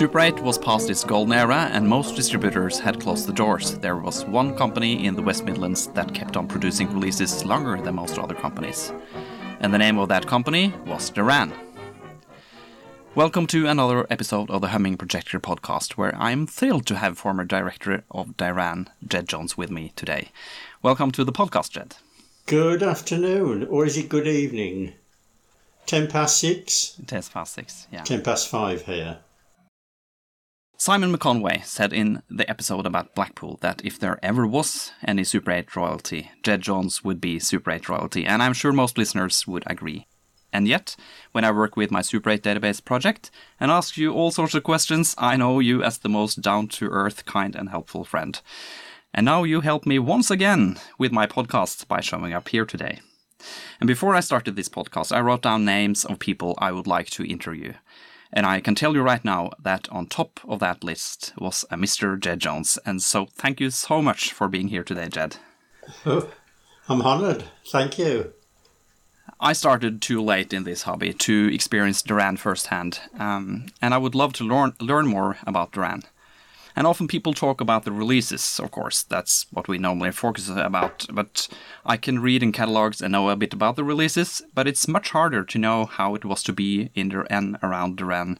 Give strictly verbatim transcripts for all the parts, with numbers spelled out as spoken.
Super eight was past its golden era and most distributors had closed the doors. There was one company in the West Midlands that kept on producing releases longer than most other companies. And the name of that company was Derann. Welcome to another episode of the Humming Projector podcast, where I'm thrilled to have former director of Derann, Ged Jones, with me today. Welcome to the podcast, Ged. Good afternoon, or is it good evening? Ten past six? Ten past six, yeah. Ten past five here. Simon McConway said in the episode about Blackpool that if there ever was any Super eight royalty, Ged Jones would be Super eight royalty, and I'm sure most listeners would agree. And yet, when I work with my Super eight database project and ask you all sorts of questions, I know you as the most down-to-earth, kind and helpful friend. And now you help me once again with my podcast by showing up here today. And before I started this podcast, I wrote down names of people I would like to interview. And I can tell you right now that on top of that list was a Mister Ged Jones. And so thank you so much for being here today, Ged. Oh, I'm honoured. Thank you. I started too late in this hobby to experience Derann firsthand, um, and I would love to learn learn more about Derann. And often people talk about the releases, of course, that's what we normally focus about, but I can read in catalogs and know a bit about the releases, but it's much harder to know how it was to be in and around Derann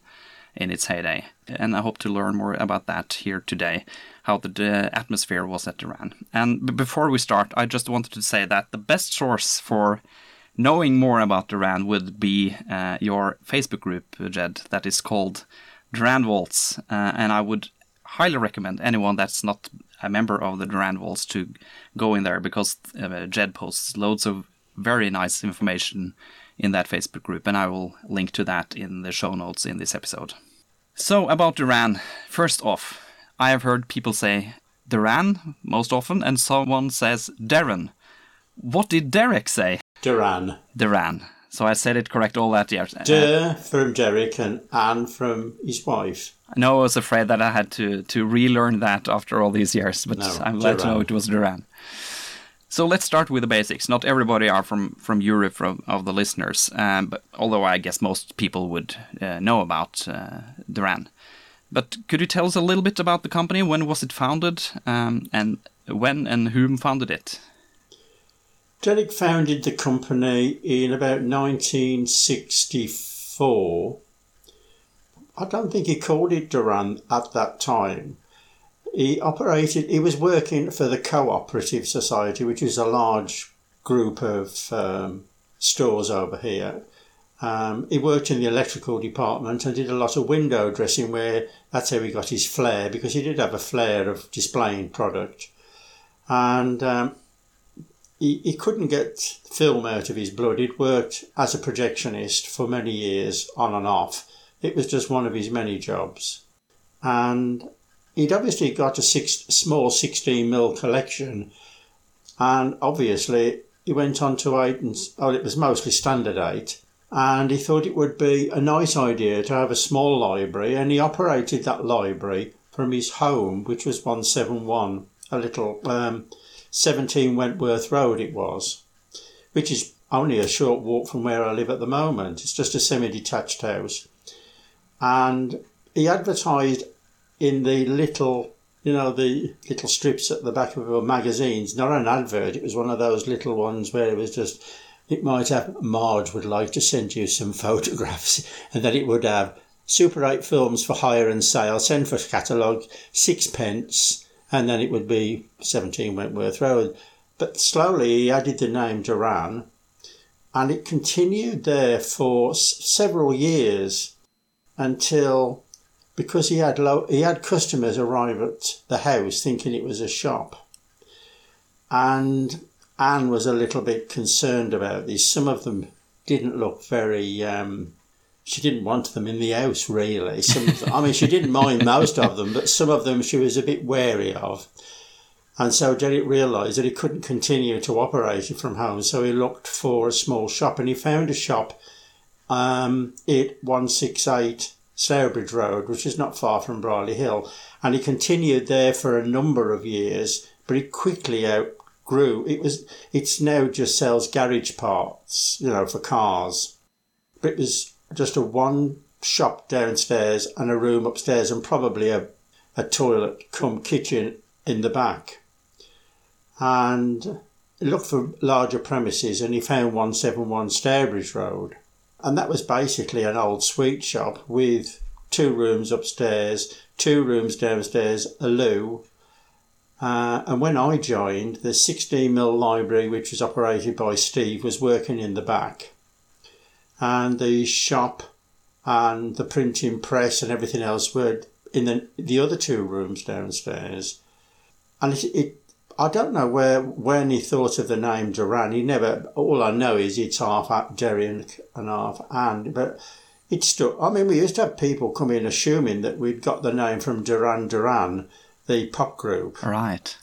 in its heyday. And I hope to learn more about that here today, how the, the atmosphere was at Derann. And b- before we start, I just wanted to say that the best source for knowing more about Derann would be uh, your Facebook group, Ged, that is called Derann Waltz. Uh, and I would highly recommend anyone that's not a member of the Derann Waltz to go in there, because uh, Ged posts loads of very nice information in that Facebook group. And I will link to that in the show notes in this episode. So about Derann, first off, I have heard people say Derann most often, and someone says Derann. What did Derek say? Derann. Derann. So I said it correct all that year. Der from Derek and Ann from his wife. No, I was afraid that I had to, to relearn that after all these years, but no, I'm glad Derann. To know it was Derann. So let's start with the basics. Not everybody are from, from Europe, from, of the listeners, um, but although I guess most people would uh, know about uh, Derann. But could you tell us a little bit about the company? When was it founded? Um, and when and whom founded it? Derek founded the company in about nineteen sixty-four. I don't think he called it Derann at that time. He operated, he was working for the Cooperative Society, which is a large group of um, stores over here. Um, he worked in the electrical department and did a lot of window dressing, where that's how he got his flair, because he did have a flair of displaying product. And um, He, he couldn't get film out of his blood. He'd worked as a projectionist for many years, on and off. It was just one of his many jobs. And he'd obviously got a six, small sixteen millimeter collection. And obviously, he went on to eight, and oh, it was mostly standard eight. And he thought it would be a nice idea to have a small library. And he operated that library from his home, which was one seventy-one, a little... Um, seventeen Wentworth Road it was, which is only a short walk from where I live at the moment. It's just a semi-detached house. And he advertised in the little, you know, the little strips at the back of the magazines. Not an advert, it was one of those little ones where it was just, it might have, Marge would like to send you some photographs, and then it would have Super eight films for hire and sale, send for catalogue, sixpence, and then it would be seventeen Wentworth Road. But slowly he added the name Derann, and it continued there for s- several years until, because he had low, he had customers arrive at the house thinking it was a shop. And Anne was a little bit concerned about this. Some of them didn't look very... Um, she didn't want them in the house, really. Some, I mean, she didn't mind most of them, but some of them she was a bit wary of. And so Derek realised that he couldn't continue to operate it from home, so he looked for a small shop, and he found a shop um, at one sixty-eight Stourbridge Road, which is not far from Briley Hill. And he continued there for a number of years, but he quickly outgrew. It was, it's now just sells garage parts, you know, for cars. But it was... just a one shop downstairs and a room upstairs and probably a, a toilet cum kitchen in the back. And he looked for larger premises and he found one seventy-one Stourbridge Road. And that was basically an old sweet shop with two rooms upstairs, two rooms downstairs, a loo. Uh, and when I joined, the sixteen millimeter library, which was operated by Steve, was working in the back. And the shop and the printing press and everything else were in the, the other two rooms downstairs. And it... it I don't know where when he thought of the name Derann. He never. All I know is it's half at Derry and half and. But it stuck. I mean, we used to have people come in assuming that we'd got the name from Derann Derann, the pop group. Right.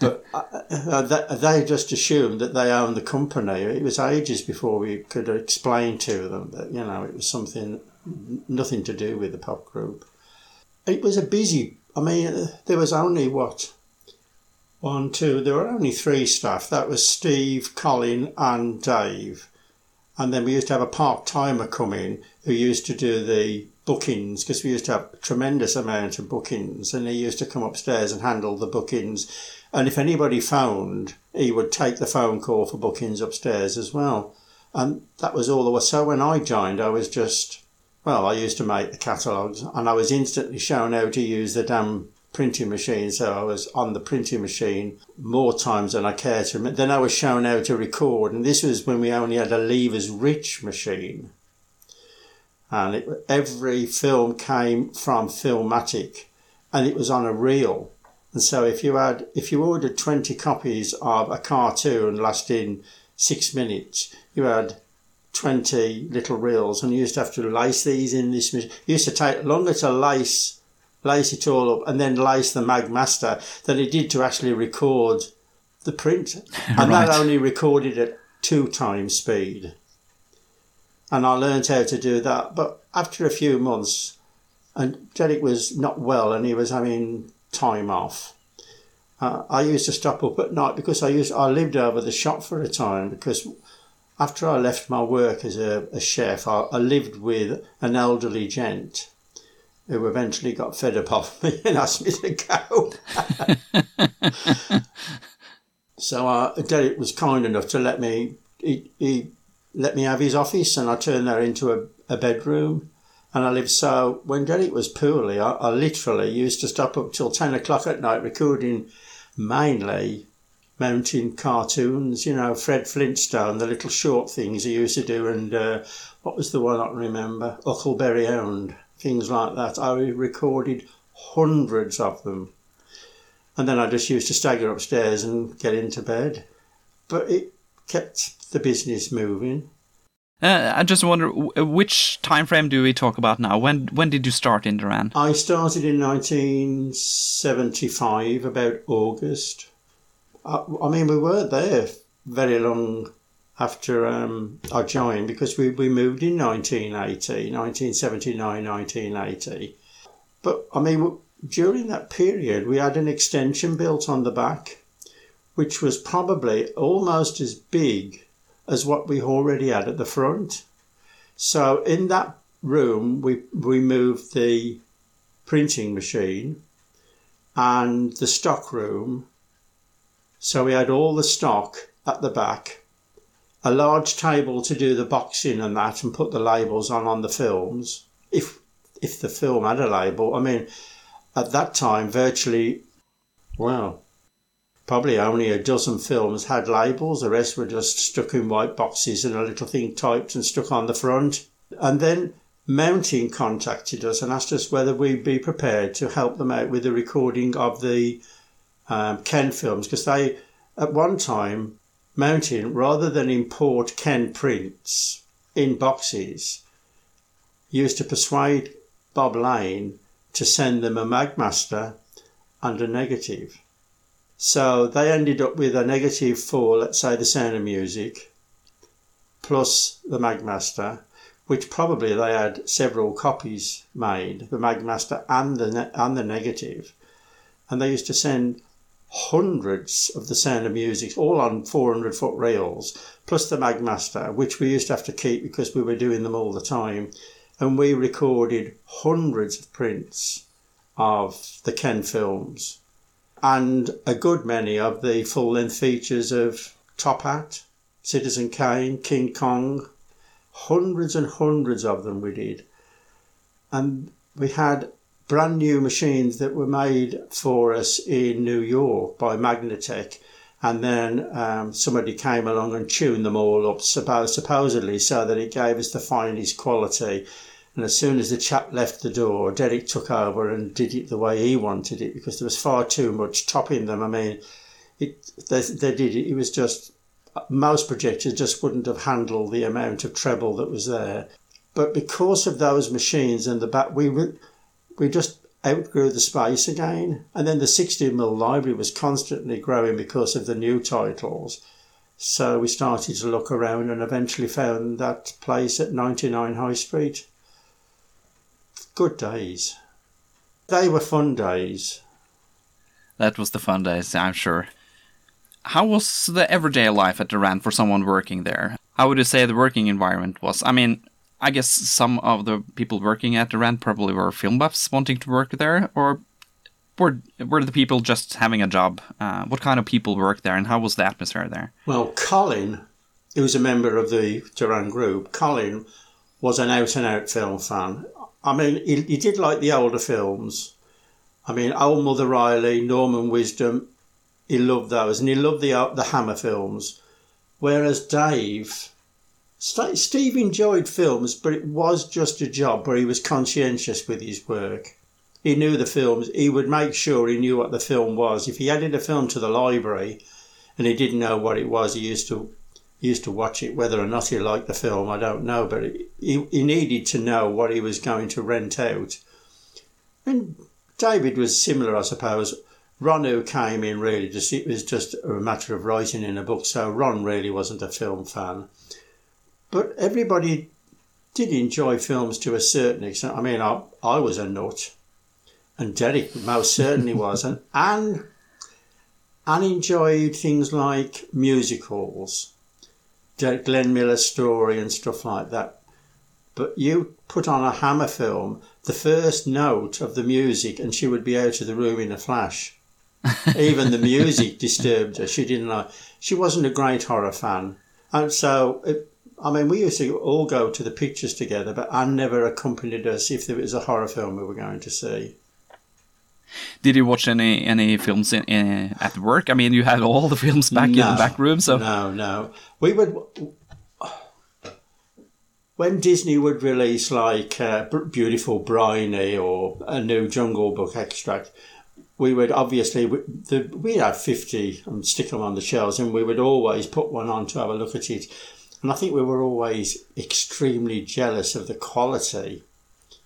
But uh, they just assumed that they owned the company. It was ages before we could explain to them that, you know, it was something nothing to do with the pop group. It was a busy. I mean, there was only what. One, two, there were only three staff. That was Steve, Colin and Dave. And then we used to have a part-timer come in who used to do the bookings because we used to have a tremendous amount of bookings and he used to come upstairs and handle the bookings. And if anybody phoned, he would take the phone call for bookings upstairs as well. And that was all there was. So when I joined, I was just, well, I used to make the catalogues and I was instantly shown how to use the damn printing machine, so I was on the printing machine more times than I care to admit. Then I was shown how to record, and this was when we only had a Levers Rich machine. And it, every film came from Filmatic, and it was on a reel. And so if you had, if you ordered twenty copies of a cartoon lasting six minutes, you had twenty little reels, and you used to have to lace these in this machine. It used to take longer to lace lace it all up and then lace the Magmaster than it did to actually record the print. And right. That only recorded at two times speed. And I learned how to do that. But after a few months, and Derek was not well and he was having time off. Uh, I used to stop up at night because I used I lived over the shop for a time because after I left my work as a, a chef, I, I lived with an elderly gent who eventually got fed up of me and asked me to go. So uh, Derek was kind enough to let me, he, he let me have his office and I turned that into a, a bedroom and I lived. So when Derek was poorly, I, I literally used to stop up till ten o'clock at night recording mainly Mountain cartoons, you know, Fred Flintstone, the little short things he used to do and uh, what was the one I remember? Huckleberry Hound. Things like that. I recorded hundreds of them. And then I just used to stagger upstairs and get into bed. But it kept the business moving. Uh, I just wonder, which time frame do we talk about now? When when did you start in Derann? I started in nineteen seventy-five, about August. I, I mean, we weren't there very long after um, I joined, because we, we moved in nineteen eighty, nineteen seventy-nine, nineteen eighty. But, I mean, during that period, we had an extension built on the back, which was probably almost as big as what we already had at the front. So in that room, we, we moved the printing machine and the stock room. So we had all the stock at the back, a large table to do the boxing and that and put the labels on on the films, if if the film had a label. I mean, at that time, virtually, well, probably only a dozen films had labels. The rest were just stuck in white boxes and a little thing typed and stuck on the front. And then Mountain contacted us and asked us whether we'd be prepared to help them out with the recording of the um, Ken films, because they, at one time, Mountain, rather than import Ken prints in boxes, used to persuade Bob Lane to send them a Magmaster and a negative. So they ended up with a negative for, let's say, The Sound of Music, plus the Magmaster, which probably they had several copies made, the Magmaster and the ne- and the negative. And they used to send hundreds of The Sound of Music, all on four hundred foot reels, plus the Magmaster, which we used to have to keep because we were doing them all the time. and we recorded hundreds of prints of the Ken films and a good many of the full-length features of Top Hat, Citizen Kane, King Kong, hundreds and hundreds of them we did. And we had brand new machines that were made for us in New York by Magnatech, and then um, somebody came along and tuned them all up, suppose, supposedly, so that it gave us the finest quality. And as soon as the chap left the door, Derek took over and did it the way he wanted it, because there was far too much top in them. I mean, it they, they did it. It was just, most projectors just wouldn't have handled the amount of treble that was there. But because of those machines and the back, we were, we just outgrew the space again. And then the sixty millimeter library was constantly growing because of the new titles. So we started to look around and eventually found that place at ninety-nine High Street. Good days. They were fun days. That was the fun days, I'm sure. How was the everyday life at Derann for someone working there? How would you say the working environment was? I mean, I guess some of the people working at Derann probably were film buffs wanting to work there, or were, were the people just having a job? Uh, what kind of people worked there, and how was the atmosphere there? Well, Colin, who was a member of the Derann group, Colin was an out-and-out film fan. I mean, he, he did like the older films. I mean, Old Mother Riley, Norman Wisdom, he loved those, and he loved the, the Hammer films. Whereas Dave... Steve enjoyed films, but it was just a job where he was conscientious with his work. He knew the films. He would make sure he knew what the film was. If he added a film to the library and he didn't know what it was, he used to he used to watch it. Whether or not he liked the film, I don't know, but he, he needed to know what he was going to rent out. And David was similar, I suppose. Ron, who came in, really just, it was just a matter of writing in a book, so Ron really wasn't a film fan. But everybody did enjoy films to a certain extent. I mean, I, I was a nut, and Derek most certainly was. And Anne, Anne enjoyed things like musicals, Glenn Miller's Story and stuff like that. But you put on a Hammer film, the first note of the music, and she would be out of the room in a flash. Even the music disturbed her. She didn't like. She wasn't a great horror fan, and so. It, I mean, we used to all go to the pictures together, but Anne never accompanied us if there was a horror film we were going to see. Did you watch any any films in, in, at work? I mean, you had all the films back no, in the back room, so... No, no. We would... When Disney would release, like, uh, Beautiful Briny or a new Jungle Book extract, we would obviously... We, the, we'd have fifty and stick them on the shelves, and we would always put one on to have a look at it. And I think we were always extremely jealous of the quality,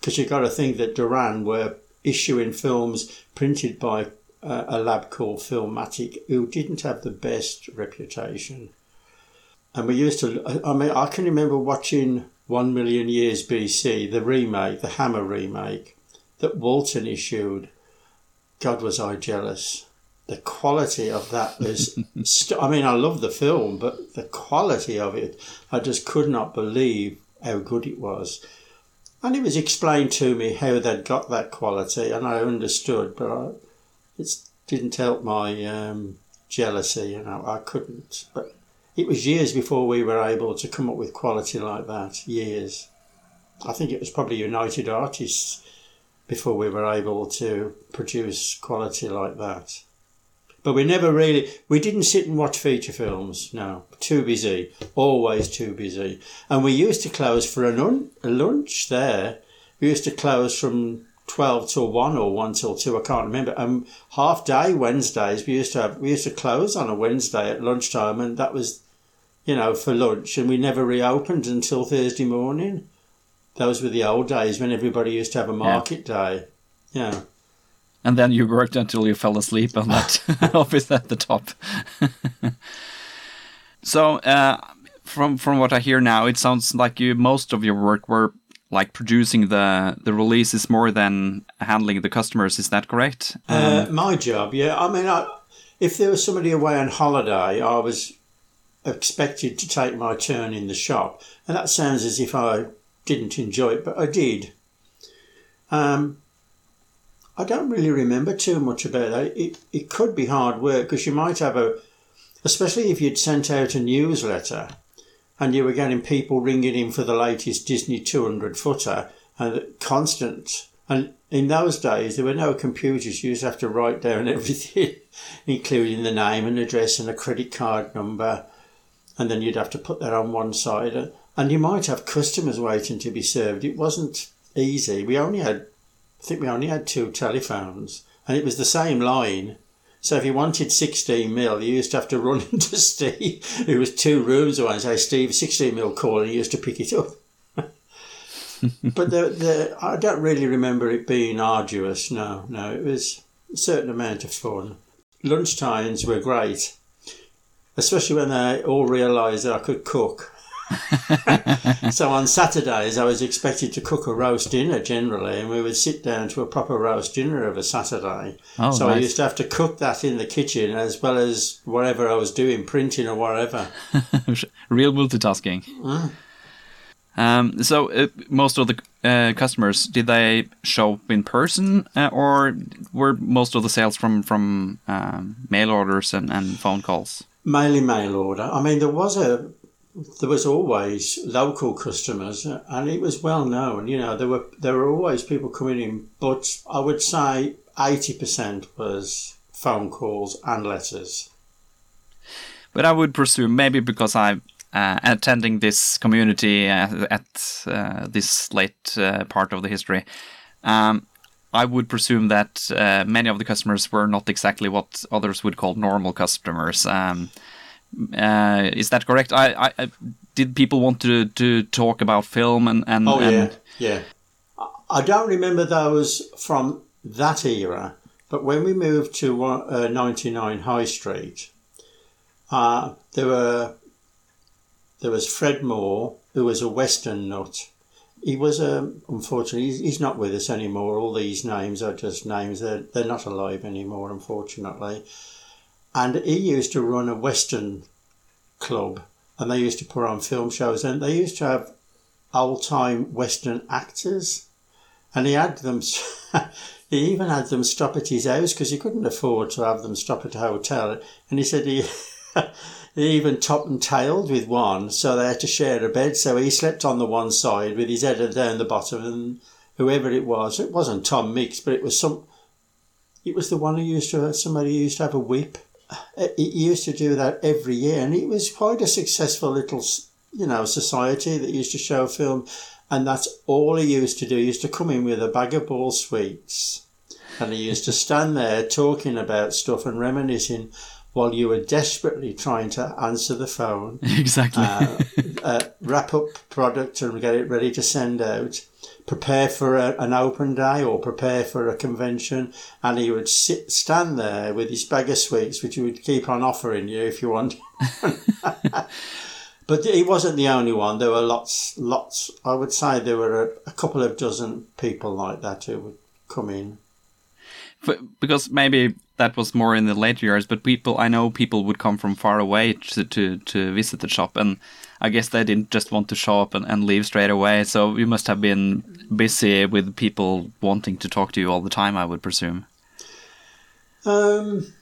because you've got to think that Derann were issuing films printed by uh, a lab called Filmatic, who didn't have the best reputation. And we used to, I mean, I can remember watching One Million Years B C, the remake, the Hammer remake, that Walton issued. God, was I jealous. The quality of that was... St- I mean, I love the film, but the quality of it, I just could not believe how good it was. And it was explained to me how they'd got that quality, and I understood, but I, it didn't help my um, jealousy, you know, I couldn't. But it was years before we were able to come up with quality like that, years. I think it was probably United Artists before we were able to produce quality like that. But we never really, we didn't sit and watch feature films, no. Too busy, always too busy. And we used to close for a, nun- a lunch there. We used to close from twelve till one or one till two, I can't remember. And half day Wednesdays, we used to have, we used to close on a Wednesday at lunchtime, and that was, you know, for lunch. And we never reopened until Thursday morning. Those were the old days when everybody used to have a market yeah. day, yeah. And then you worked until you fell asleep on that office at the top. So, uh, from from what I hear now, it sounds like you most of your work were like producing the the releases more than handling the customers. Is that correct? Uh, um, my job, yeah. I mean, I, if there was somebody away on holiday, I was expected to take my turn in the shop, and that sounds as if I didn't enjoy it, but I did. Um, I don't really remember too much about that. It it could be hard work, because you might have a, especially if you'd sent out a newsletter and you were getting people ringing in for the latest Disney two hundred footer and constant. And in those days, there were no computers. You just have to write down everything, including the name and address and a credit card number. And then you'd have to put that on one side. And you might have customers waiting to be served. It wasn't easy. We only had, I think we only had two telephones. And it was the same line. So if you wanted sixteen mil, you used to have to run into Steve, who was two rooms away, and say, Steve, sixteen mil call, and he used to pick it up. But the, the, I don't really remember it being arduous, no, no. It was a certain amount of fun. Lunchtimes were great, especially when they all realised that I could cook. So on Saturdays, I was expected to cook a roast dinner generally, and we would sit down to a proper roast dinner of a Saturday. Oh, so nice. I used to have to cook that in the kitchen as well as whatever I was doing, printing or whatever. Real multitasking. Mm. Um, so uh, most of the uh, customers, did they show up in person uh, or were most of the sales from, from um, mail orders and, and phone calls? Mainly mail order. I mean, there was a there was always local customers, and it was well known. You know, there were there were always people coming in, but I would say eighty percent was phone calls and letters. But I would presume, maybe because I... Uh, attending this community uh, at uh, this late uh, part of the history, um, I would presume that uh, many of the customers were not exactly what others would call normal customers. Um, uh, is that correct? I, I, I did people want to, to talk about film and, and oh yeah, and... yeah. I don't remember those from that era, but when we moved to uh, ninety-nine High Street, uh, there were. There was Fred Moore, who was a Western nut. He was, um, unfortunately, he's, he's not with us anymore. All these names are just names. They're, they're not alive anymore, unfortunately. And he used to run a Western club, and they used to put on film shows, and they used to have old-time Western actors. And he had them, he even had them stop at his house because he couldn't afford to have them stop at a hotel. And he said he... He even top and tailed with one, so they had to share a bed. So he slept on the one side with his head down the bottom, and whoever it was, it wasn't Tom Mix, but it was some. It was the one who used to have, somebody who used to have a whip. He used to do that every year, and it was quite a successful little, you know, society that used to show film, and that's all he used to do. He used to come in with a bag of ball sweets, and he used to stand there talking about stuff and reminiscing. While you were desperately trying to answer the phone. Exactly. uh, uh, wrap up product and get it ready to send out. Prepare for a, an open day or prepare for a convention. And he would sit, stand there with his bag of sweets, which he would keep on offering you if you wanted. But he wasn't the only one. There were lots, lots. I would say there were a, a couple of dozen people like that who would come in. Because maybe that was more in the later years, but people I know people would come from far away to, to, to visit the shop, and I guess they didn't just want to show up and, and leave straight away. So you must have been busy with people wanting to talk to you all the time, I would presume. Um,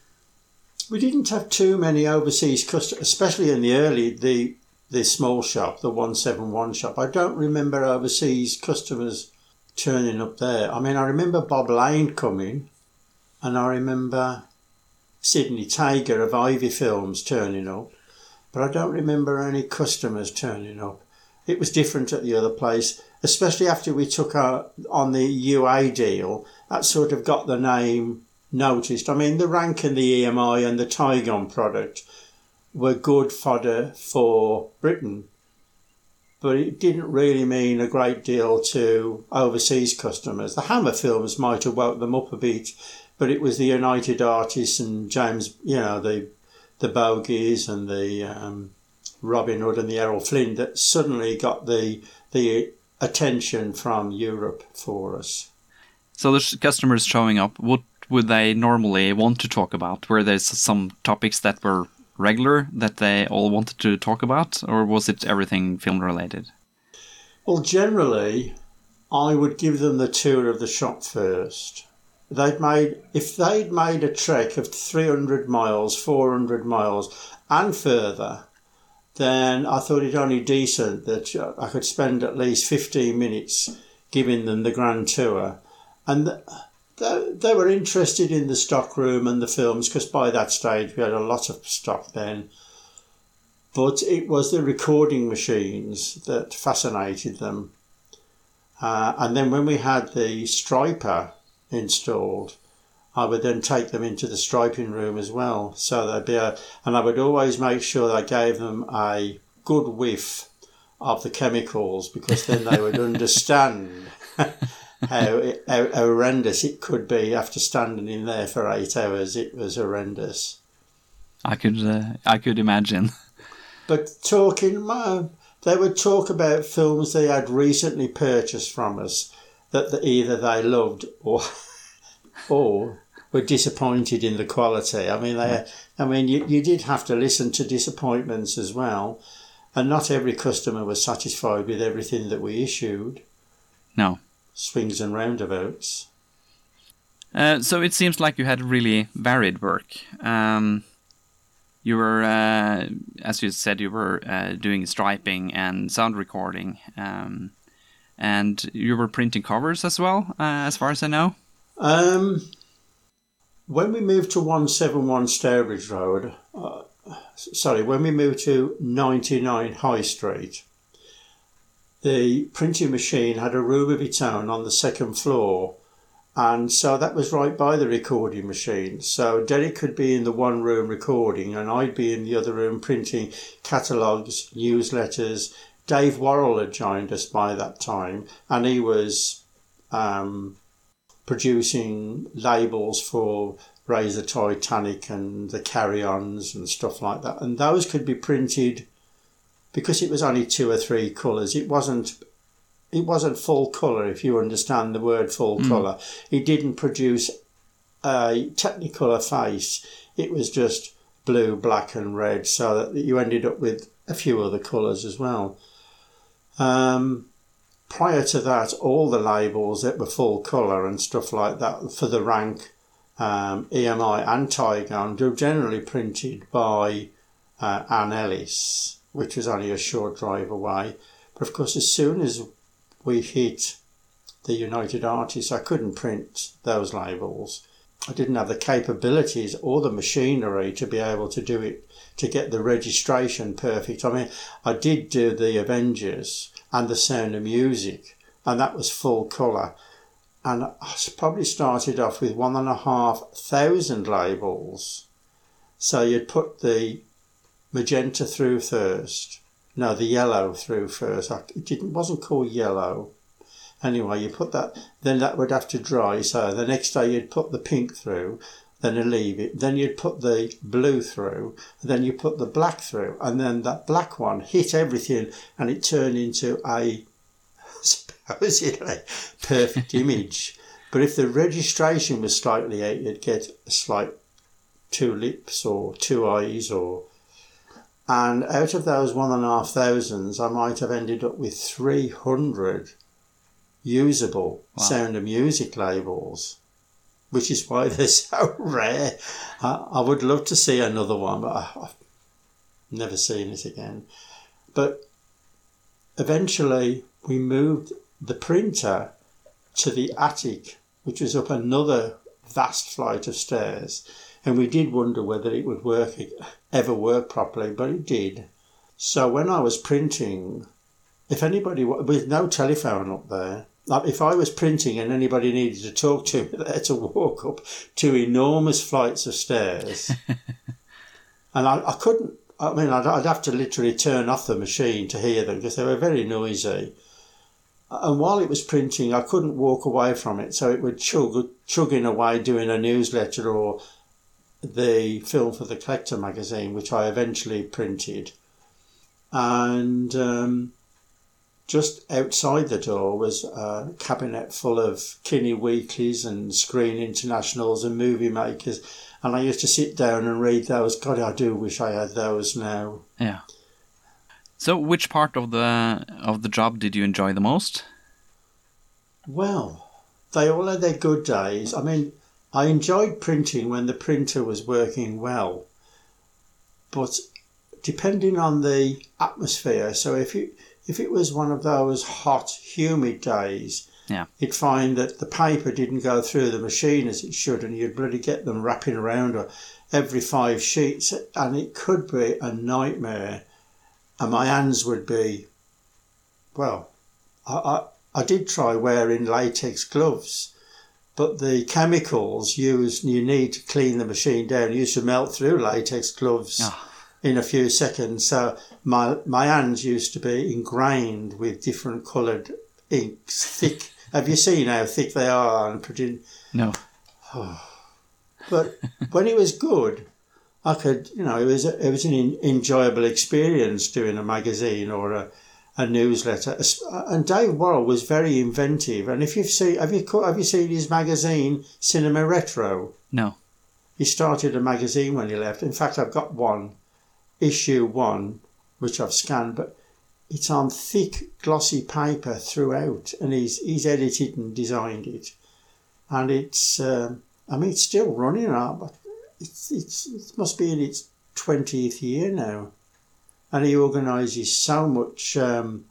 we didn't have too many overseas customers, especially in the early the the small shop, the one seven one shop. I don't remember overseas customers turning up there. I mean, I remember Bob Lane coming. And I remember Sidney Tiger of Ivy Films turning up, but I don't remember any customers turning up. It was different at the other place, especially after we took our, on the U A deal. That sort of got the name noticed. I mean, the Rank and the E M I and the Tigon product were good fodder for Britain, but it didn't really mean a great deal to overseas customers. The Hammer films might have woke them up a bit, but it was the United Artists and James, you know, the the Bogies and the um, Robin Hood and the Errol Flynn that suddenly got the the attention from Europe for us. So the customers showing up, what would they normally want to talk about? Were there some topics that were regular that they all wanted to talk about, or was it everything film related? Well, generally, I would give them the tour of the shop first. They'd made, if they'd made a trek of three hundred miles, four hundred miles and further, then I thought it only decent that I could spend at least fifteen minutes giving them the grand tour. And they, they were interested in the stock room and the films, because by that stage we had a lot of stock then. But it was the recording machines that fascinated them. Uh, and then when we had the Striper installed, I would then take them into the striping room as well. So there'd be a, and I would always make sure that I gave them a good whiff of the chemicals, because then they would understand how, how horrendous it could be after standing in there for eight hours. It was horrendous. I could, uh, I could imagine. But talking, uh, they would talk about films they had recently purchased from us that the, either they loved or or were disappointed in the quality. I mean, they, I mean, you, you did have to listen to disappointments as well, and not every customer was satisfied with everything that we issued. No. Swings and roundabouts. Uh, so it seems like you had really varied work. Um, you were, uh, as you said, you were uh, doing striping and sound recording, um, and you were printing covers as well, uh, as far as I know. Um, when we moved to one seventy-one Stourbridge Road, uh, sorry, when we moved to ninety-nine High Street, the printing machine had a room of its own on the second floor, and so that was right by the recording machine. So Derek could be in the one room recording, and I'd be in the other room printing catalogues, newsletters. Dave Worrell had joined us by that time, and he was... Um, producing labels for Razor Titanic and the carry-ons and stuff like that. And those could be printed because it was only two or three colours. It wasn't it wasn't full colour, if you understand the word full mm. colour. It didn't produce a Technicolor face. It was just blue, black and red, so that you ended up with a few other colours as well. Um... Prior to that, all the labels that were full colour and stuff like that for the Rank, um, E M I and Tigon were generally printed by uh, Ann Ellis, which was only a short drive away. But of course, as soon as we hit the United Artists, I couldn't print those labels. I didn't have the capabilities or the machinery to be able to do it, to get the registration perfect. I mean, I did do the Avengers and the Sound of Music, and that was full colour. And I probably started off with one and a half thousand labels. So you'd put the magenta through first. No, the yellow through first. It didn't, wasn't called yellow. Anyway, you put that, then that would have to dry. So the next day you'd put the pink through, then you leave it. Then you'd put the blue through, then you put the black through, and then that black one hit everything and it turned into a supposedly perfect image. But if the registration was slightly out, you'd get a slight two lips or two eyes or... And out of those one and a half thousands, I might have ended up with three hundred usable wow. Sound of Music labels, which is why they're so rare. I, I would love to see another one, but I, I've never seen it again. But eventually we moved the printer to the attic, which was up another vast flight of stairs, and we did wonder whether it would work ever work properly, but it did. So when I was printing, if anybody, with no telephone up there, like if I was printing and anybody needed to talk to me, they had to walk up two enormous flights of stairs. And I, I couldn't, I mean, I'd, I'd have to literally turn off the machine to hear them because they were very noisy. And while it was printing, I couldn't walk away from it. So it would chug, chugging away doing a newsletter or the film for the Collector magazine, which I eventually printed. And... Um, Just outside the door was a cabinet full of Kinney Weeklies and Screen Internationals and Movie Makers. And I used to sit down and read those. God, I do wish I had those now. Yeah. So, which part of the of the job did you enjoy the most? Well, they all had their good days. I mean, I enjoyed printing when the printer was working well, but depending on the atmosphere. So if you if it was one of those hot, humid days, yeah, you'd find that the paper didn't go through the machine as it should, and you'd really get them wrapping around every five sheets, and it could be a nightmare. And my hands would be, well, I. I I did try wearing latex gloves, but the chemicals used you need to clean the machine down used to melt through latex gloves oh. in a few seconds. So my my hands used to be ingrained with different coloured inks, thick. Have you seen how thick they are? And pretty... No. Oh. But when it was good, I could, you know, it was a, it was an enjoyable experience doing a magazine or a. a newsletter, and Dave Worrell was very inventive. And if you've seen, have you have you seen his magazine, Cinema Retro? No. He started a magazine when he left. In fact, I've got one, issue one, which I've scanned, but it's on thick, glossy paper throughout, and he's he's edited and designed it, and it's, um, I mean, it's still running out, but it's it's it must be in its twentieth year now. And he organises so much um,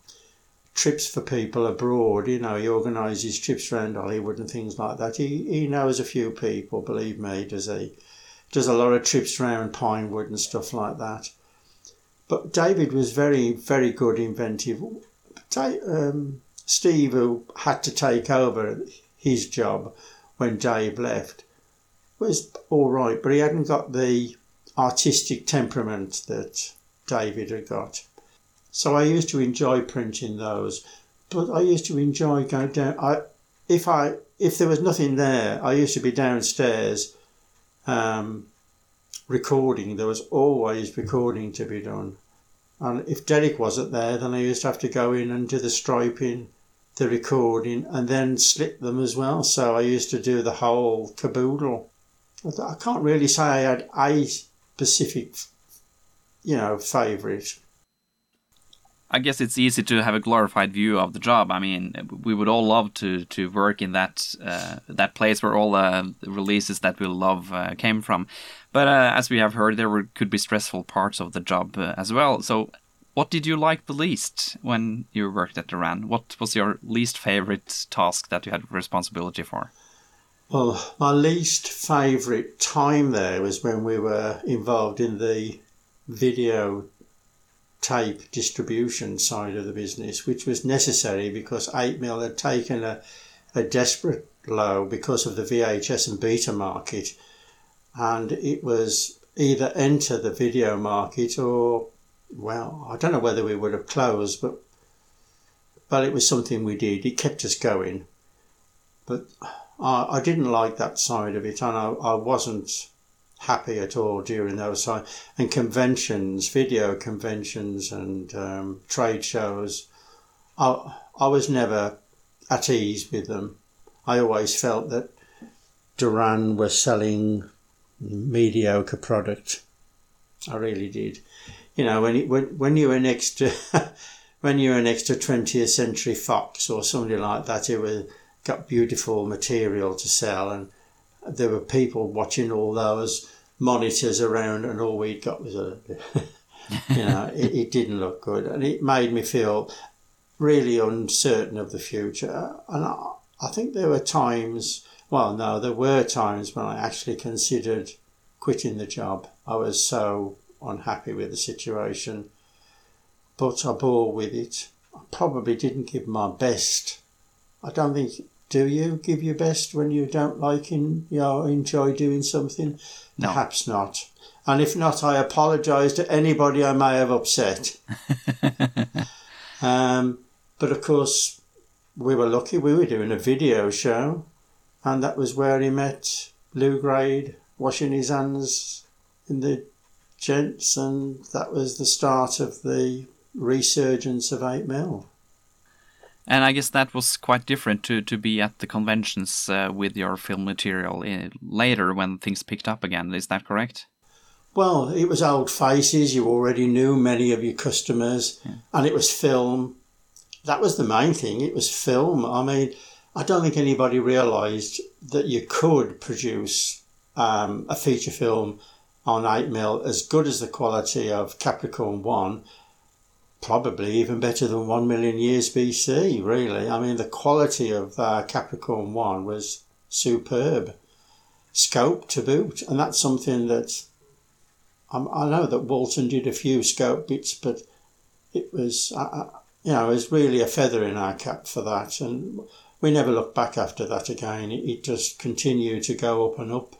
trips for people abroad. You know, he organises trips around Hollywood and things like that. He he knows a few people, believe me, does he? Does a lot of trips around Pinewood and stuff like that. But David was very, very good, inventive. Um, Steve, who had to take over his job when Dave left, was all right, but he hadn't got the artistic temperament that David had got. So I used to enjoy printing those, but I used to enjoy going down. I if I if there was nothing there, I used to be downstairs um, recording. There was always recording to be done, and if Derek wasn't there, then I used to have to go in and do the striping, the recording, and then slip them as well. So I used to do the whole caboodle. I can't really say I had a specific, you know, favourite. I guess it's easy to have a glorified view of the job. I mean, we would all love to to work in that uh, that place where all uh, the releases that we love uh, came from. But uh, as we have heard, there were, could be stressful parts of the job uh, as well. So what did you like the least when you worked at Derann? What was your least favourite task that you had responsibility for? Well, my least favourite time there was when we were involved in the video tape distribution side of the business, which was necessary because eight mil had taken a, a desperate low because of the V H S and beta market, and it was either enter the video market or, well, I don't know whether we would have closed, but but it was something we did. It kept us going, but I, I didn't like that side of it, and I, I wasn't happy at all during those times. And conventions, video conventions and um, trade shows, I, I was never at ease with them. I always felt that Derann was selling mediocre product. I really did. You know, when it, when, when you were next to when you were next to twentieth Century Fox or somebody like that, it was got beautiful material to sell, and there were people watching all those monitors around, and all we'd got was a, you know, it, it didn't look good, and it made me feel really uncertain of the future. And I, I think there were times, well, no, there were times when I actually considered quitting the job. I was so unhappy with the situation, but I bore with it. I probably didn't give my best. I don't think... Do you give your best when you don't like and you know, enjoy doing something? No. Perhaps not. And if not, I apologise to anybody I may have upset. um, but of course, we were lucky. We were doing a video show, and that was where he met Lou Grade, washing his hands in the gents, and that was the start of the resurgence of eight mil. And I guess that was quite different to, to be at the conventions uh, with your film material in, later when things picked up again. Is that correct? Well, it was old faces. You already knew many of your customers, yeah. and it was film. That was the main thing. It was film. I mean, I don't think anybody realised that you could produce um, a feature film on eight mil as good as the quality of Capricorn One, probably even better than one million years B C, really. I mean, the quality of uh, Capricorn One was superb. Scope to boot, and that's something that... Um, I know that Walton did a few scope bits, but it was, uh, you know, it was really a feather in our cap for that, and we never looked back after that again. It, it just continued to go up and up.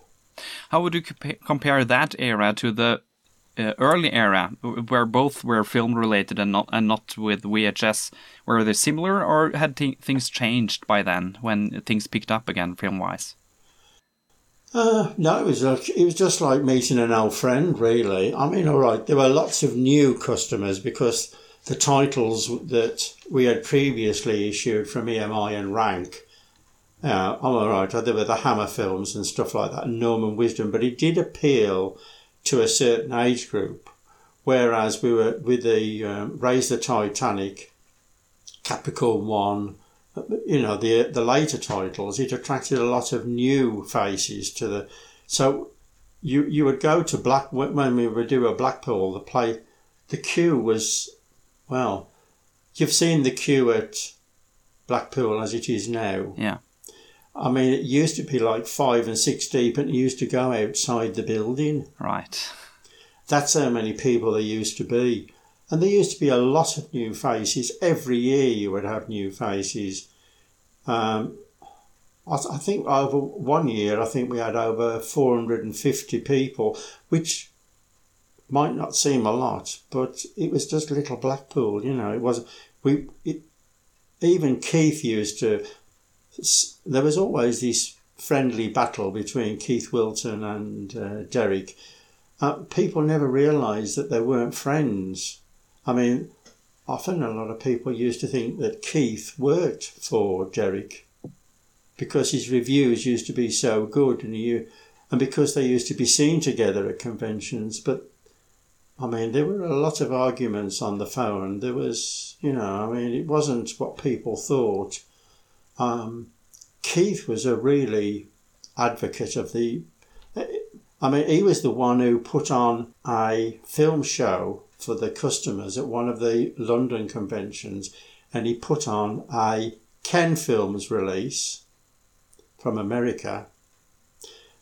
How would you compa- compare that era to the uh, early era, where both were film-related and not and not with V H S? Were they similar, or had th- things changed by then when things picked up again film-wise? Uh, no, it was like, it was just like meeting an old friend, really. I mean, all right, there were lots of new customers because the titles that we had previously issued from E M I and Rank, uh, all right, there were the Hammer films and stuff like that, and Norman Wisdom, but it did appeal to a certain age group, whereas we were with the um, Raise the Titanic, Capricorn One, you know, the the later titles, it attracted a lot of new faces to the... So you you would go to Black... When we would do a Blackpool, the play, the queue was... Well, you've seen the queue at Blackpool as it is now. Yeah. I mean, it used to be like five and six deep, and it used to go outside the building. Right. That's how many people there used to be. And there used to be a lot of new faces. Every year you would have new faces. Um, I, I think over one year, I think we had over four hundred fifty people, which might not seem a lot, but it was just little Blackpool, you know. It was we. It, even Keith used to... There was always this friendly battle between Keith Wilton and uh, Derek. Uh, people never realised that they weren't friends. I mean, often a lot of people used to think that Keith worked for Derek because his reviews used to be so good and he, and because they used to be seen together at conventions. But, I mean, there were a lot of arguments on the phone. There was, you know, I mean, it wasn't what people thought. Um, Keith was a really advocate of the... I mean, he was the one who put on a film show for the customers at one of the London conventions, and he put on a Ken Films release from America,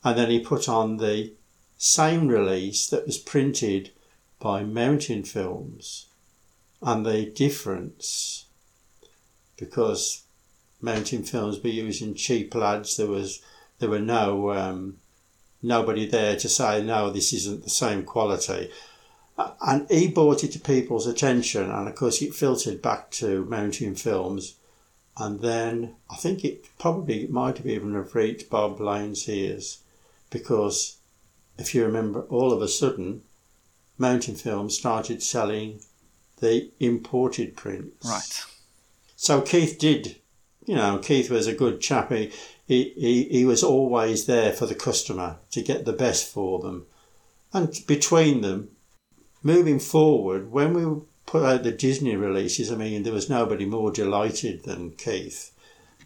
and then he put on the same release that was printed by Mountain Films, and the difference, because Mountain Films were using cheap lads, there was there were no um, nobody there to say no, this isn't the same quality. And he brought it to people's attention, and of course it filtered back to Mountain Films, and then I think it probably it might have even have reached Bob Lane's ears, because if you remember, all of a sudden Mountain Films started selling the imported prints. Right. So Keith did, you know, Keith was a good chap. He he, he was always there for the customer to get the best for them, and between them. Moving forward, when we put out the Disney releases, I mean, there was nobody more delighted than Keith.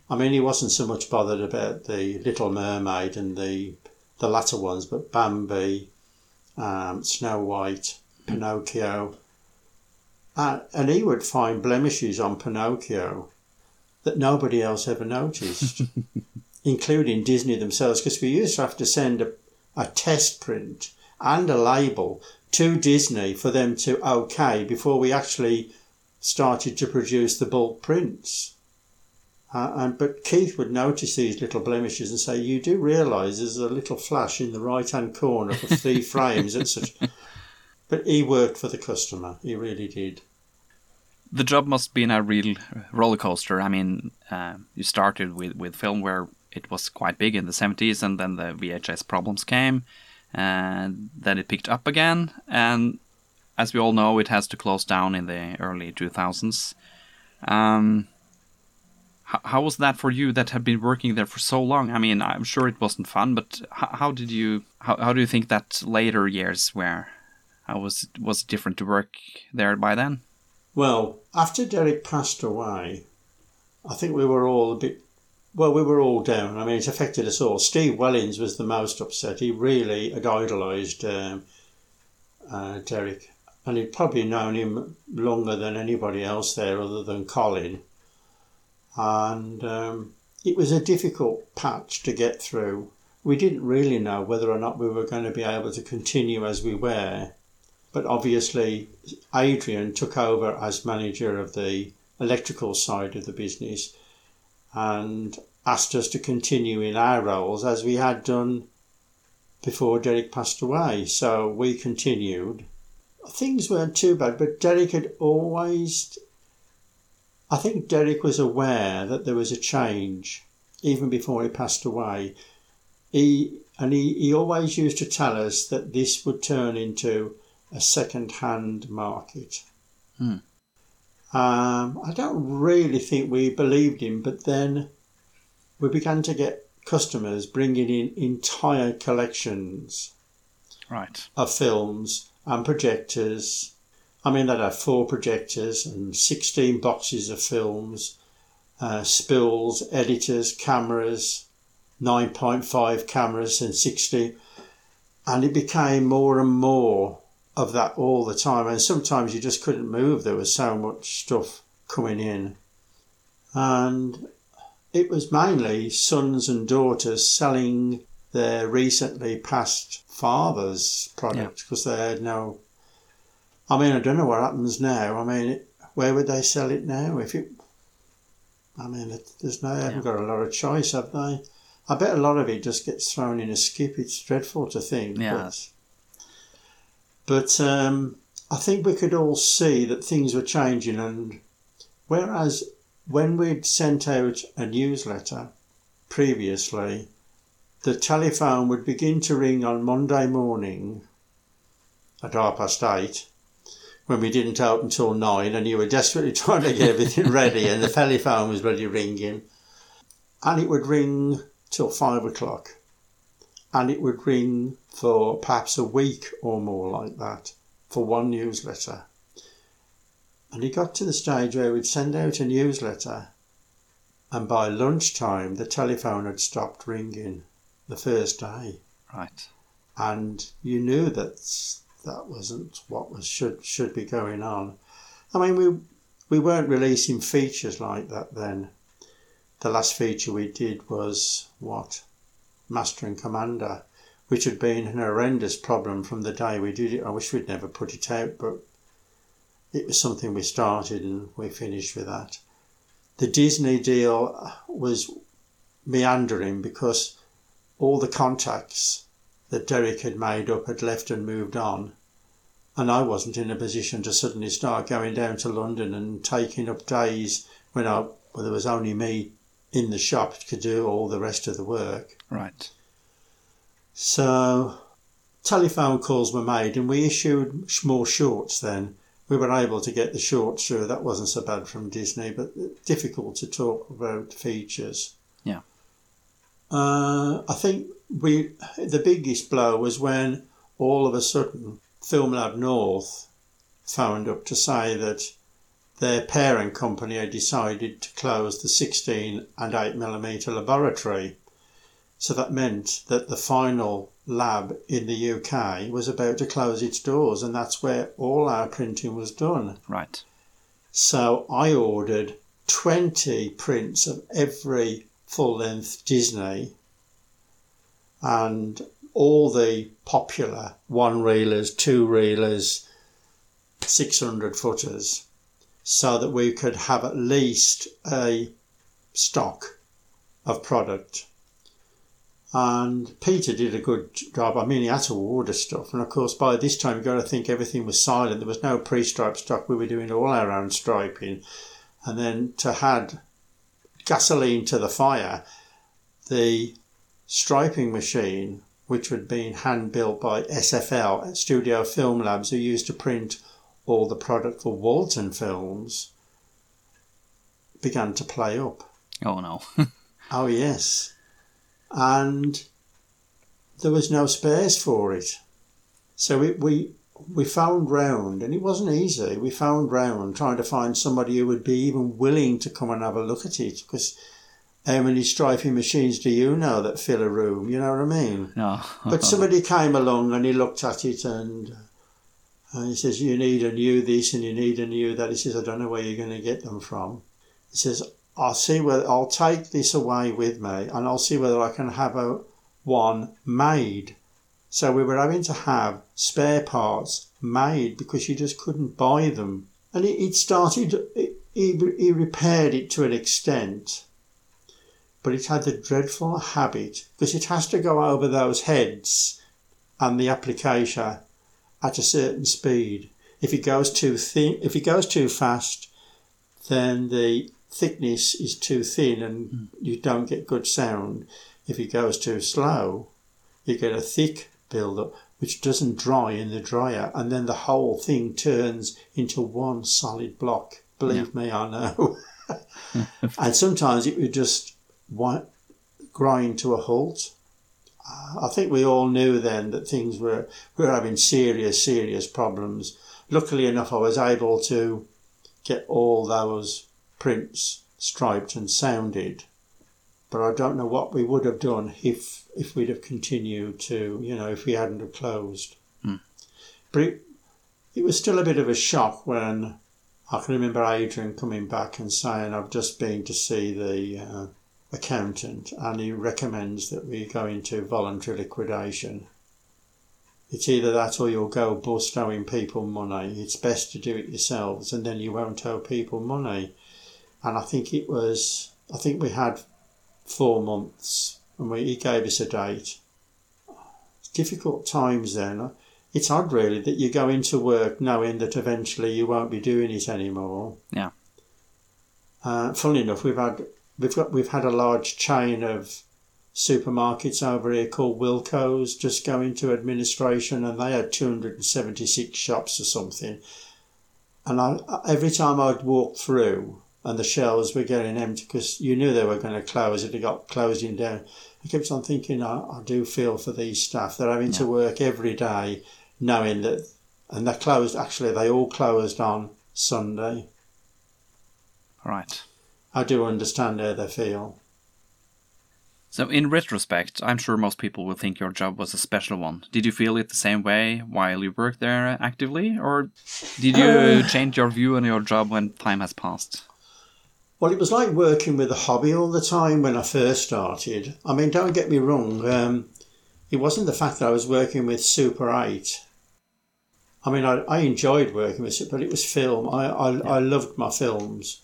I mean, he wasn't so much bothered about the Little Mermaid and the the latter ones, but Bambi, um, Snow White, Pinocchio. Uh, and he would find blemishes on Pinocchio that nobody else ever noticed, including Disney themselves, because we used to have to send a, a test print and a label to Disney for them to okay before we actually started to produce the bulk prints. Uh, and but Keith would notice these little blemishes and say, you do realise there's a little flash in the right-hand corner for three frames. And such. But he worked for the customer. He really did. The job must have been a real roller coaster. I mean, uh, you started with, with film where it was quite big in the seventies, and then the V H S problems came. And then it picked up again, and as we all know, it has to close down in the early two thousands. Um, How was that for you that had been working there for so long? I mean, I'm sure it wasn't fun, but how did you, how, how do you think that later years were? How was, was it different to work there by then? Well, after Derek passed away, I think we were all a bit, well, we were all down. I mean, it affected us all. Steve Wallins was the most upset. He really had idolised um, uh, Derek, and he'd probably known him longer than anybody else there other than Colin. And um, it was a difficult patch to get through. We didn't really know whether or not we were going to be able to continue as we were. But obviously, Adrian took over as manager of the electrical side of the business and asked us to continue in our roles as we had done before Derek passed away. So we continued. Things weren't too bad, but Derek had always... I think Derek was aware that there was a change even before he passed away. He and he, he always used to tell us that this would turn into a second-hand market. Hmm. Um, I don't really think we believed him, but then we began to get customers bringing in entire collections right. of films and projectors. I mean, they'd have four projectors and sixteen boxes of films, uh, spills, editors, cameras, nine point five cameras and sixty. And it became more and more of that all the time. And sometimes you just couldn't move. There was so much stuff coming in. And it was mainly sons and daughters selling their recently passed father's products because yeah. they had no... I mean, I don't know what happens now. I mean, where would they sell it now? If it, I mean, there's no, they haven't got a lot of choice, have they? I bet a lot of it just gets thrown in a skip. It's dreadful to think. Yeah. But, but um, I think we could all see that things were changing. And whereas when we'd sent out a newsletter previously, the telephone would begin to ring on Monday morning at half past eight. When we didn't open until nine and you were desperately trying to get everything ready and the telephone was really ringing. And it would ring till five o'clock. And it would ring for perhaps a week or more like that for one newsletter. And it got to the stage where we'd send out a newsletter and by lunchtime the telephone had stopped ringing the first day. Right. And you knew that... that wasn't what was should should be going on. I mean, we we weren't releasing features like that then. The last feature we did was, what, Master and Commander, which had been an horrendous problem from the day we did it. I wish we'd never put it out, but it was something we started and we finished with that. The Disney deal was meandering because all the contacts that Derek had made up had left and moved on, and I wasn't in a position to suddenly start going down to London and taking up days when I well, there was only me in the shop to do all the rest of the work. Right. So telephone calls were made and we issued more shorts then. We were able to get the shorts through. That wasn't so bad from Disney, but difficult to talk about features. Yeah. Uh, I think we the biggest blow was when all of a sudden Film Lab North phoned up to say that their parent company had decided to close the sixteen and eight millimeter laboratory. So that meant that the final lab in the U K was about to close its doors, and that's where all our printing was done. Right. So I ordered twenty prints of every full-length Disney and all the popular one-reelers, two-reelers, six hundred footers, so that we could have at least a stock of product. And Peter did a good job. I mean, he had to order stuff. And, of course, by this time, you've got to think everything was silent. There was no pre-stripe stock. We were doing all our own striping. And then to add gasoline to the fire, the striping machine, which had been hand-built by S F L, Studio Film Labs, who used to print all the product for Walton films, began to play up. Oh, no. Oh, yes. And there was no space for it. So we, we we found round, and it wasn't easy, we found round trying to find somebody who would be even willing to come and have a look at it, because how many striping machines do you know that fill a room, you know what I mean? No. But somebody came along and he looked at it and, and he says, you need a new this and you need a new that. He says, I don't know where you're going to get them from. He says, I'll see whether I'll take this away with me and I'll see whether I can have a one made. So we were having to have spare parts made because you just couldn't buy them. And he, he'd started, he, he repaired it to an extent, but it had the dreadful habit, because it has to go over those heads and the applicator at a certain speed. If it goes too thin, if it goes too fast, then the thickness is too thin and mm. you don't get good sound. If it goes too slow, you get a thick build-up which doesn't dry in the dryer, and then the whole thing turns into one solid block. Believe yeah. me, I know. And sometimes it would just grind to a halt. I think we all knew then that things were, we were having serious, serious problems. Luckily enough, I was able to get all those prints striped and sounded. But I don't know what we would have done if, if we'd have continued to, you know, if we hadn't have closed. Mm. But it, it was still a bit of a shock when I can remember Adrian coming back and saying, I've just been to see the uh, accountant and he recommends that we go into voluntary liquidation. It's either that or you'll go bust owing people money. It's best to do it yourselves and then you won't owe people money. And I think it was, I think we had... four months, and we, he gave us a date. It's difficult times then. It's odd, really, that you go into work knowing that eventually you won't be doing it anymore. Yeah. Uh, funnily enough, we've had we've got we've had a large chain of supermarkets over here called Wilco's just go into administration, and they had two hundred and seventy six shops or something. And I, every time I'd walk through, and the shelves were getting empty because you knew they were going to close if they got closing down. I kept on thinking, I, I do feel for these staff. They're having yeah. to work every day knowing that... And they closed... Actually, they all closed on Sunday. Right. I do understand how they feel. So in retrospect, I'm sure most people will think your job was a special one. Did you feel it the same way while you worked there actively? Or did you change your view on your job when time has passed? Well, it was like working with a hobby all the time when I first started. I mean, don't get me wrong, um, it wasn't the fact that I was working with Super eight. I mean, I, I enjoyed working with it, but it was film. I, I, yeah. I loved my films.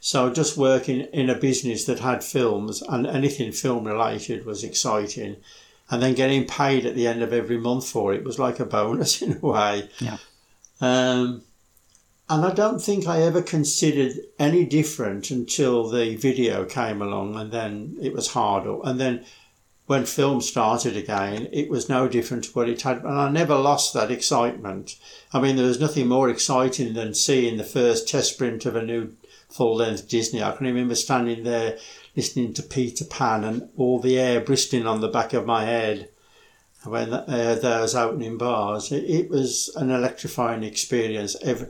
So just working in a business that had films and anything film-related was exciting. And then getting paid at the end of every month for it was like a bonus in a way. Yeah. Um, And I don't think I ever considered any different until the video came along, and then it was harder. And then when film started again, it was no different to what it had. And I never lost that excitement. I mean, there was nothing more exciting than seeing the first test print of a new full-length Disney. I can remember standing there listening to Peter Pan and all the air bristling on the back of my head when uh, those opening bars. It, it was an electrifying experience. Every,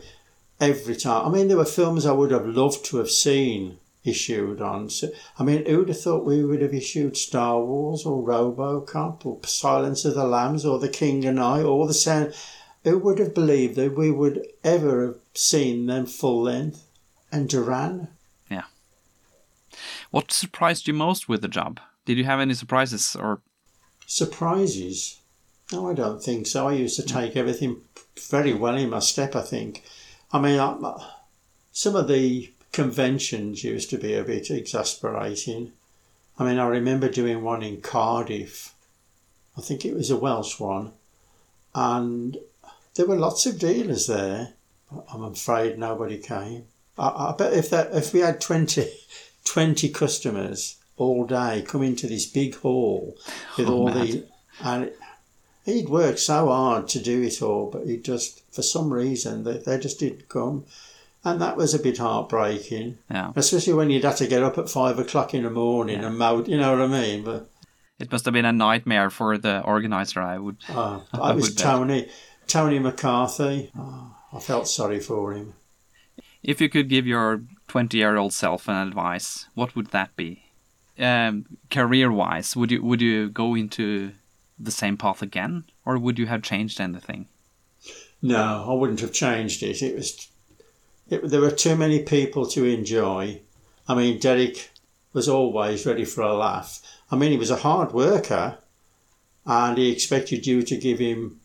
Every time. I mean, there were films I would have loved to have seen issued on. So, I mean, who would have thought we would have issued Star Wars or RoboCop or Silence of the Lambs or The King and I or The Sound? Who would have believed that we would ever have seen them full length? And Derann? Yeah. What surprised you most with the job? Did you have any surprises or... Surprises? No, I don't think so. I used to take everything very well in my step, I think. I mean, some of the conventions used to be a bit exasperating. I mean, I remember doing one in Cardiff. I think it was a Welsh one. And there were lots of dealers there. But I'm afraid nobody came. I, I bet if that, if we had twenty, twenty customers all day come into this big hall with oh, all man. the... and it, he'd worked so hard to do it all, but he just, for some reason, they, they just didn't come. And that was a bit heartbreaking. Yeah. Especially when you'd have to get up at five o'clock in the morning yeah. and mow, you know what I mean? But it must have been a nightmare for the organiser, I would... Oh, I it was would Tony, Tony McCarthy. Oh, I felt sorry for him. If you could give your twenty-year-old self an advice, what would that be? Um, career-wise, would you would you go into the same path again? Or would you have changed anything? No, I wouldn't have changed it. It was... It, there were too many people to enjoy. I mean, Derek was always ready for a laugh. I mean, he was a hard worker and he expected you to give him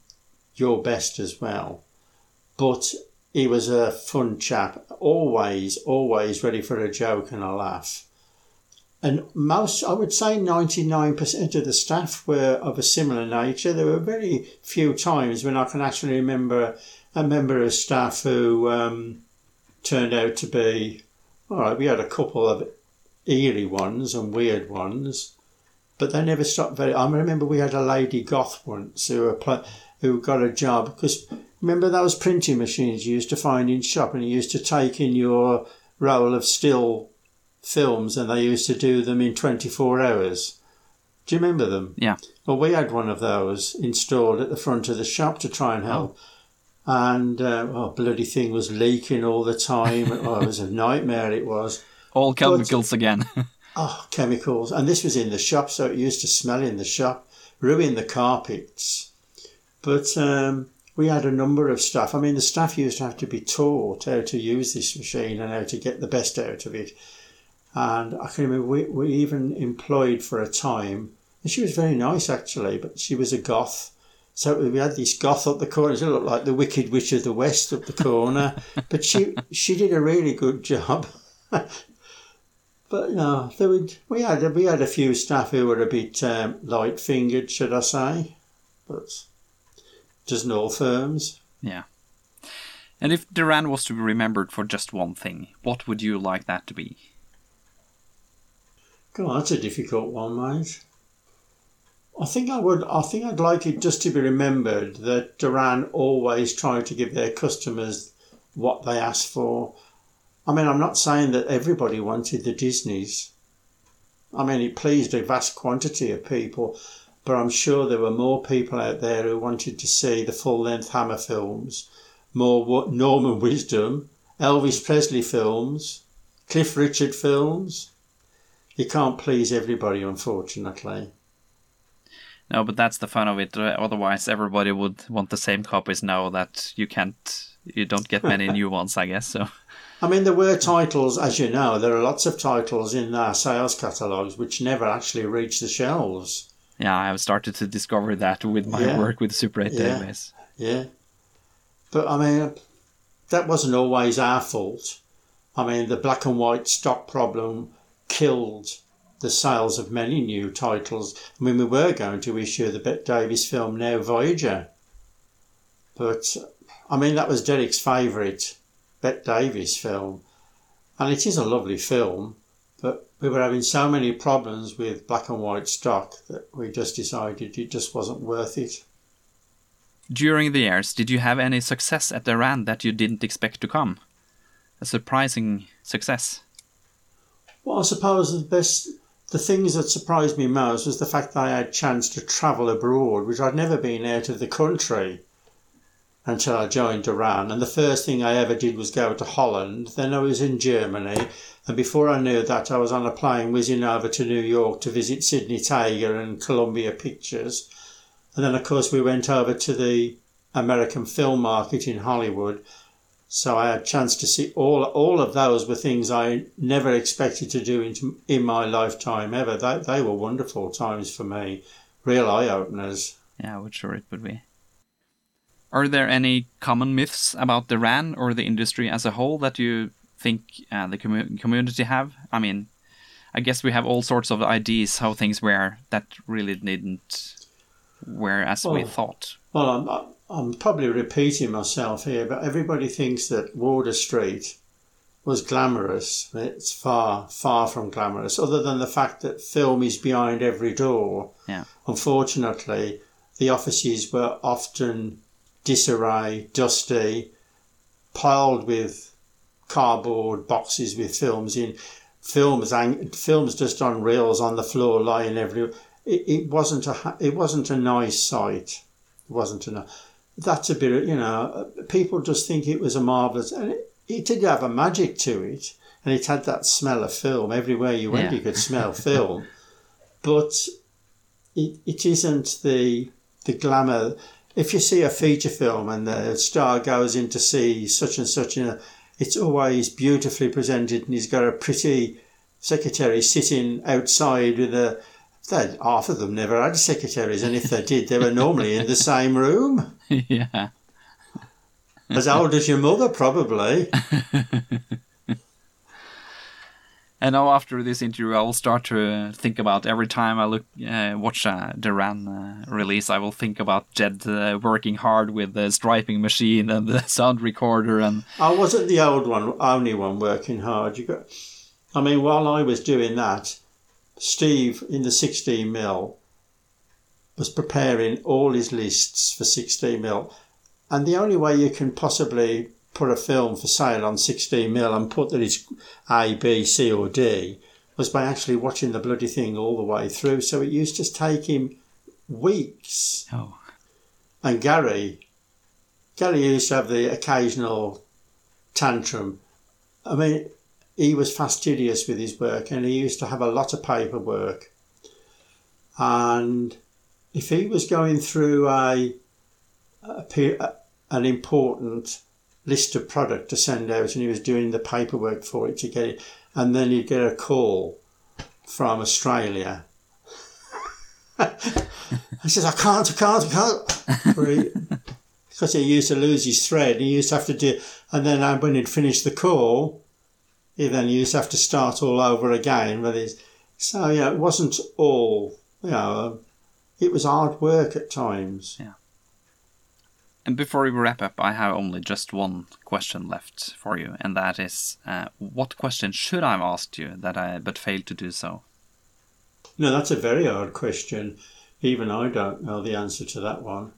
your best as well. But he was a fun chap, always, always ready for a joke and a laugh. And most, I would say ninety-nine percent of the staff were of a similar nature. There were very few times when I can actually remember a member of staff who... Um, turned out to be, all right, we had a couple of eerie ones and weird ones, but they never stopped very... I remember we had a lady goth once who applied, who got a job, because remember those printing machines you used to find in shop and you used to take in your roll of still films and they used to do them in twenty-four hours? Do you remember them? Yeah. Well, we had one of those installed at the front of the shop to try and help. Oh. And uh, oh, bloody thing was leaking all the time. Oh, it was a nightmare, it was. All chemicals but, again. Oh, chemicals. And this was in the shop, so it used to smell in the shop, ruin the carpets. But um, we had a number of staff. I mean, the staff used to have to be taught how to use this machine and how to get the best out of it. And I can remember we, we even employed for a time, and she was very nice, actually, but she was a goth. So we had this goth up the corner. She looked like the Wicked Witch of the West up the corner. But she she did a really good job. But no, there were, we had we had a few staff who were a bit um, light-fingered, should I say? But doesn't all firms? Yeah. And if Derann was to be remembered for just one thing, what would you like that to be? God, that's a difficult one, mate. I think I would. I think I'd like it just to be remembered that Derann always tried to give their customers what they asked for. I mean, I'm not saying that everybody wanted the Disneys. I mean, it pleased a vast quantity of people, but I'm sure there were more people out there who wanted to see the full-length Hammer films, more Norman Wisdom, Elvis Presley films, Cliff Richard films. You can't please everybody, unfortunately. No, but that's the fun of it. Otherwise, everybody would want the same copies now that you can't, you don't get many new ones, I guess. So, I mean, there were titles, as you know, there are lots of titles in our sales catalogues which never actually reach the shelves. Yeah, I've started to discover that with my yeah. work with Super eight yeah. database. Yeah. But, I mean, that wasn't always our fault. I mean, the black and white stock problem killed the sales of many new titles. I mean, we were going to issue the Bette Davis film Now Voyager. But, I mean, that was Derek's favourite Bette Davis film. And it is a lovely film, but we were having so many problems with black and white stock that we just decided it just wasn't worth it. During the years, did you have any success at Derann that you didn't expect to come? A surprising success? Well, I suppose the best... The things that surprised me most was the fact that I had a chance to travel abroad, which I'd never been out of the country until I joined Derann. And the first thing I ever did was go to Holland. Then I was in Germany. And before I knew that, I was on a plane whizzing over to New York to visit Sidney Tiger and Columbia Pictures. And then, of course, we went over to the American film market in Hollywood. So I had a chance to see all all of those were things I never expected to do in, in my lifetime ever. They, they were wonderful times for me. Real eye-openers. Yeah, I would sure it would be. Are there any common myths about Derann or the industry as a whole that you think uh, the com- community have? I mean, I guess we have all sorts of ideas how things were that really didn't were as well, we thought. Well, I'm... I- I'm probably repeating myself here, but everybody thinks that Wardour Street was glamorous. It's far, far from glamorous, other than the fact that film is behind every door. Yeah. Unfortunately, the offices were often disarray, dusty, piled with cardboard boxes with films in, films hang, films just on reels on the floor lying everywhere. It, it wasn't a it wasn't a nice sight. It wasn't a. That's a bit of, you know, people just think it was a marvellous, and it, it did have a magic to it, and it had that smell of film. Everywhere you went, yeah. You could smell film, but it it isn't the the glamour. If you see a feature film and the star goes in to see such and such, you know, it's always beautifully presented, and he's got a pretty secretary sitting outside with a... They, half of them never had secretaries, and if they did, they were normally in the same room. Yeah. As old as your mother, probably. And now after this interview, I will start to think about, every time I look uh, watch a Derann uh, release, I will think about Ged uh, working hard with the striping machine and the sound recorder. And I wasn't the old one, only one working hard. You got, I mean, while I was doing that, Steve in the sixteen mil was preparing all his lists for sixteen mil, and the only way you can possibly put a film for sale on sixteen mil and put that it's A, B, C or D was by actually watching the bloody thing all the way through. So it used to take him weeks. Oh. And Gary, Gary used to have the occasional tantrum. I mean, he was fastidious with his work, and he used to have a lot of paperwork. And if he was going through a, a an important list of product to send out, and he was doing the paperwork for it to get it, and then he'd get a call from Australia. He says, I can't, I can't, I can't. Because he used to lose his thread. He used to have to do... And then when he'd finished the call... He then used to have to start all over again with his. So, yeah, it wasn't all, you know, it was hard work at times. Yeah. And before we wrap up, I have only just one question left for you, and that is, uh, what question should I have asked you that I but failed to do so? No, that's a very hard question. Even I don't know the answer to that one.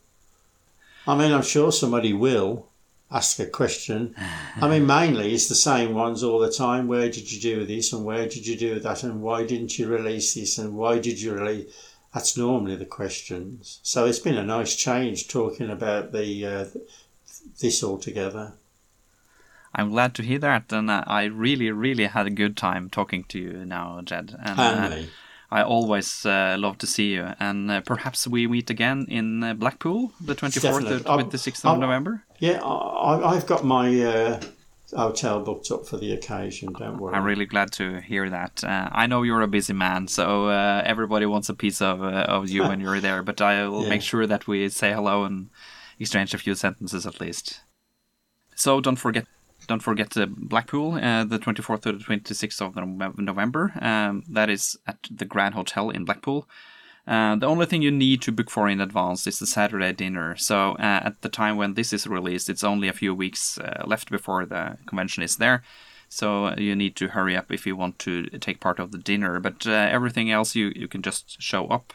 I mean, I'm sure somebody will. Ask a question. I mean, mainly it's the same ones all the time. Where did you do this, and where did you do that, and why didn't you release this, and why did you release? That's normally the questions. So it's been a nice change talking about the uh, this altogether. I'm glad to hear that, and I really, really had a good time talking to you now, Ged. And, and uh, I always uh, love to see you, and uh, perhaps we meet again in uh, Blackpool, the twenty-fourth to twenty-sixth of I'm, November. Yeah, I, I've got my uh, hotel booked up for the occasion, don't worry. I'm really glad to hear that. Uh, I know you're a busy man, so uh, everybody wants a piece of uh, of you when you're there, but I'll yeah. make sure that we say hello and exchange a few sentences at least. So don't forget... Don't forget uh, Blackpool, uh, the twenty-fourth to the twenty-sixth of November. Um, that is at the Grand Hotel in Blackpool. Uh, the only thing you need to book for in advance is the Saturday dinner. So uh, at the time when this is released, it's only a few weeks uh, left before the convention is there. So you need to hurry up if you want to take part of the dinner. But uh, everything else, you, you can just show up.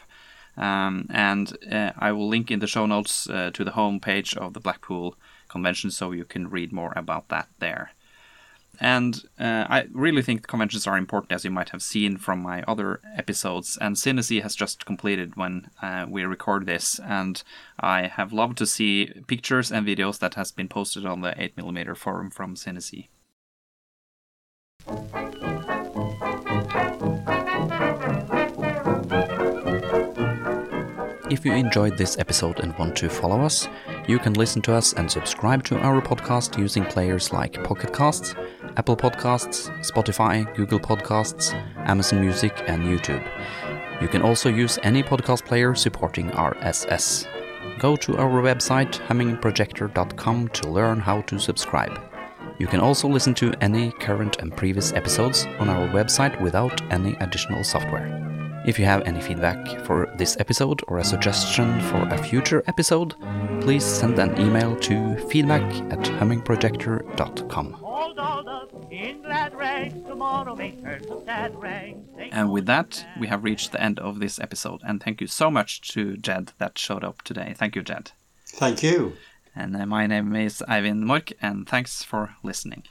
Um, and uh, I will link in the show notes uh, to the homepage of the Blackpool Convention, so you can read more about that there. And uh, I really think conventions are important, as you might have seen from my other episodes. And CineSea has just completed when uh, we record this, and I have loved to see pictures and videos that has been posted on the eight millimeter forum from CineSea. If you enjoyed this episode and want to follow us, you can listen to us and subscribe to our podcast using players like Pocket Casts, Apple Podcasts, Spotify, Google Podcasts, Amazon Music and YouTube. You can also use any podcast player supporting R S S. Go to our website humming projector dot com to learn how to subscribe. You can also listen to any current and previous episodes on our website without any additional software. If you have any feedback for this episode or a suggestion for a future episode, please send an email to feedback at humming projector dot com. And with that, we have reached the end of this episode. And thank you so much to Ged that showed up today. Thank you, Ged. Thank you. And my name is Eivind Mork, and thanks for listening.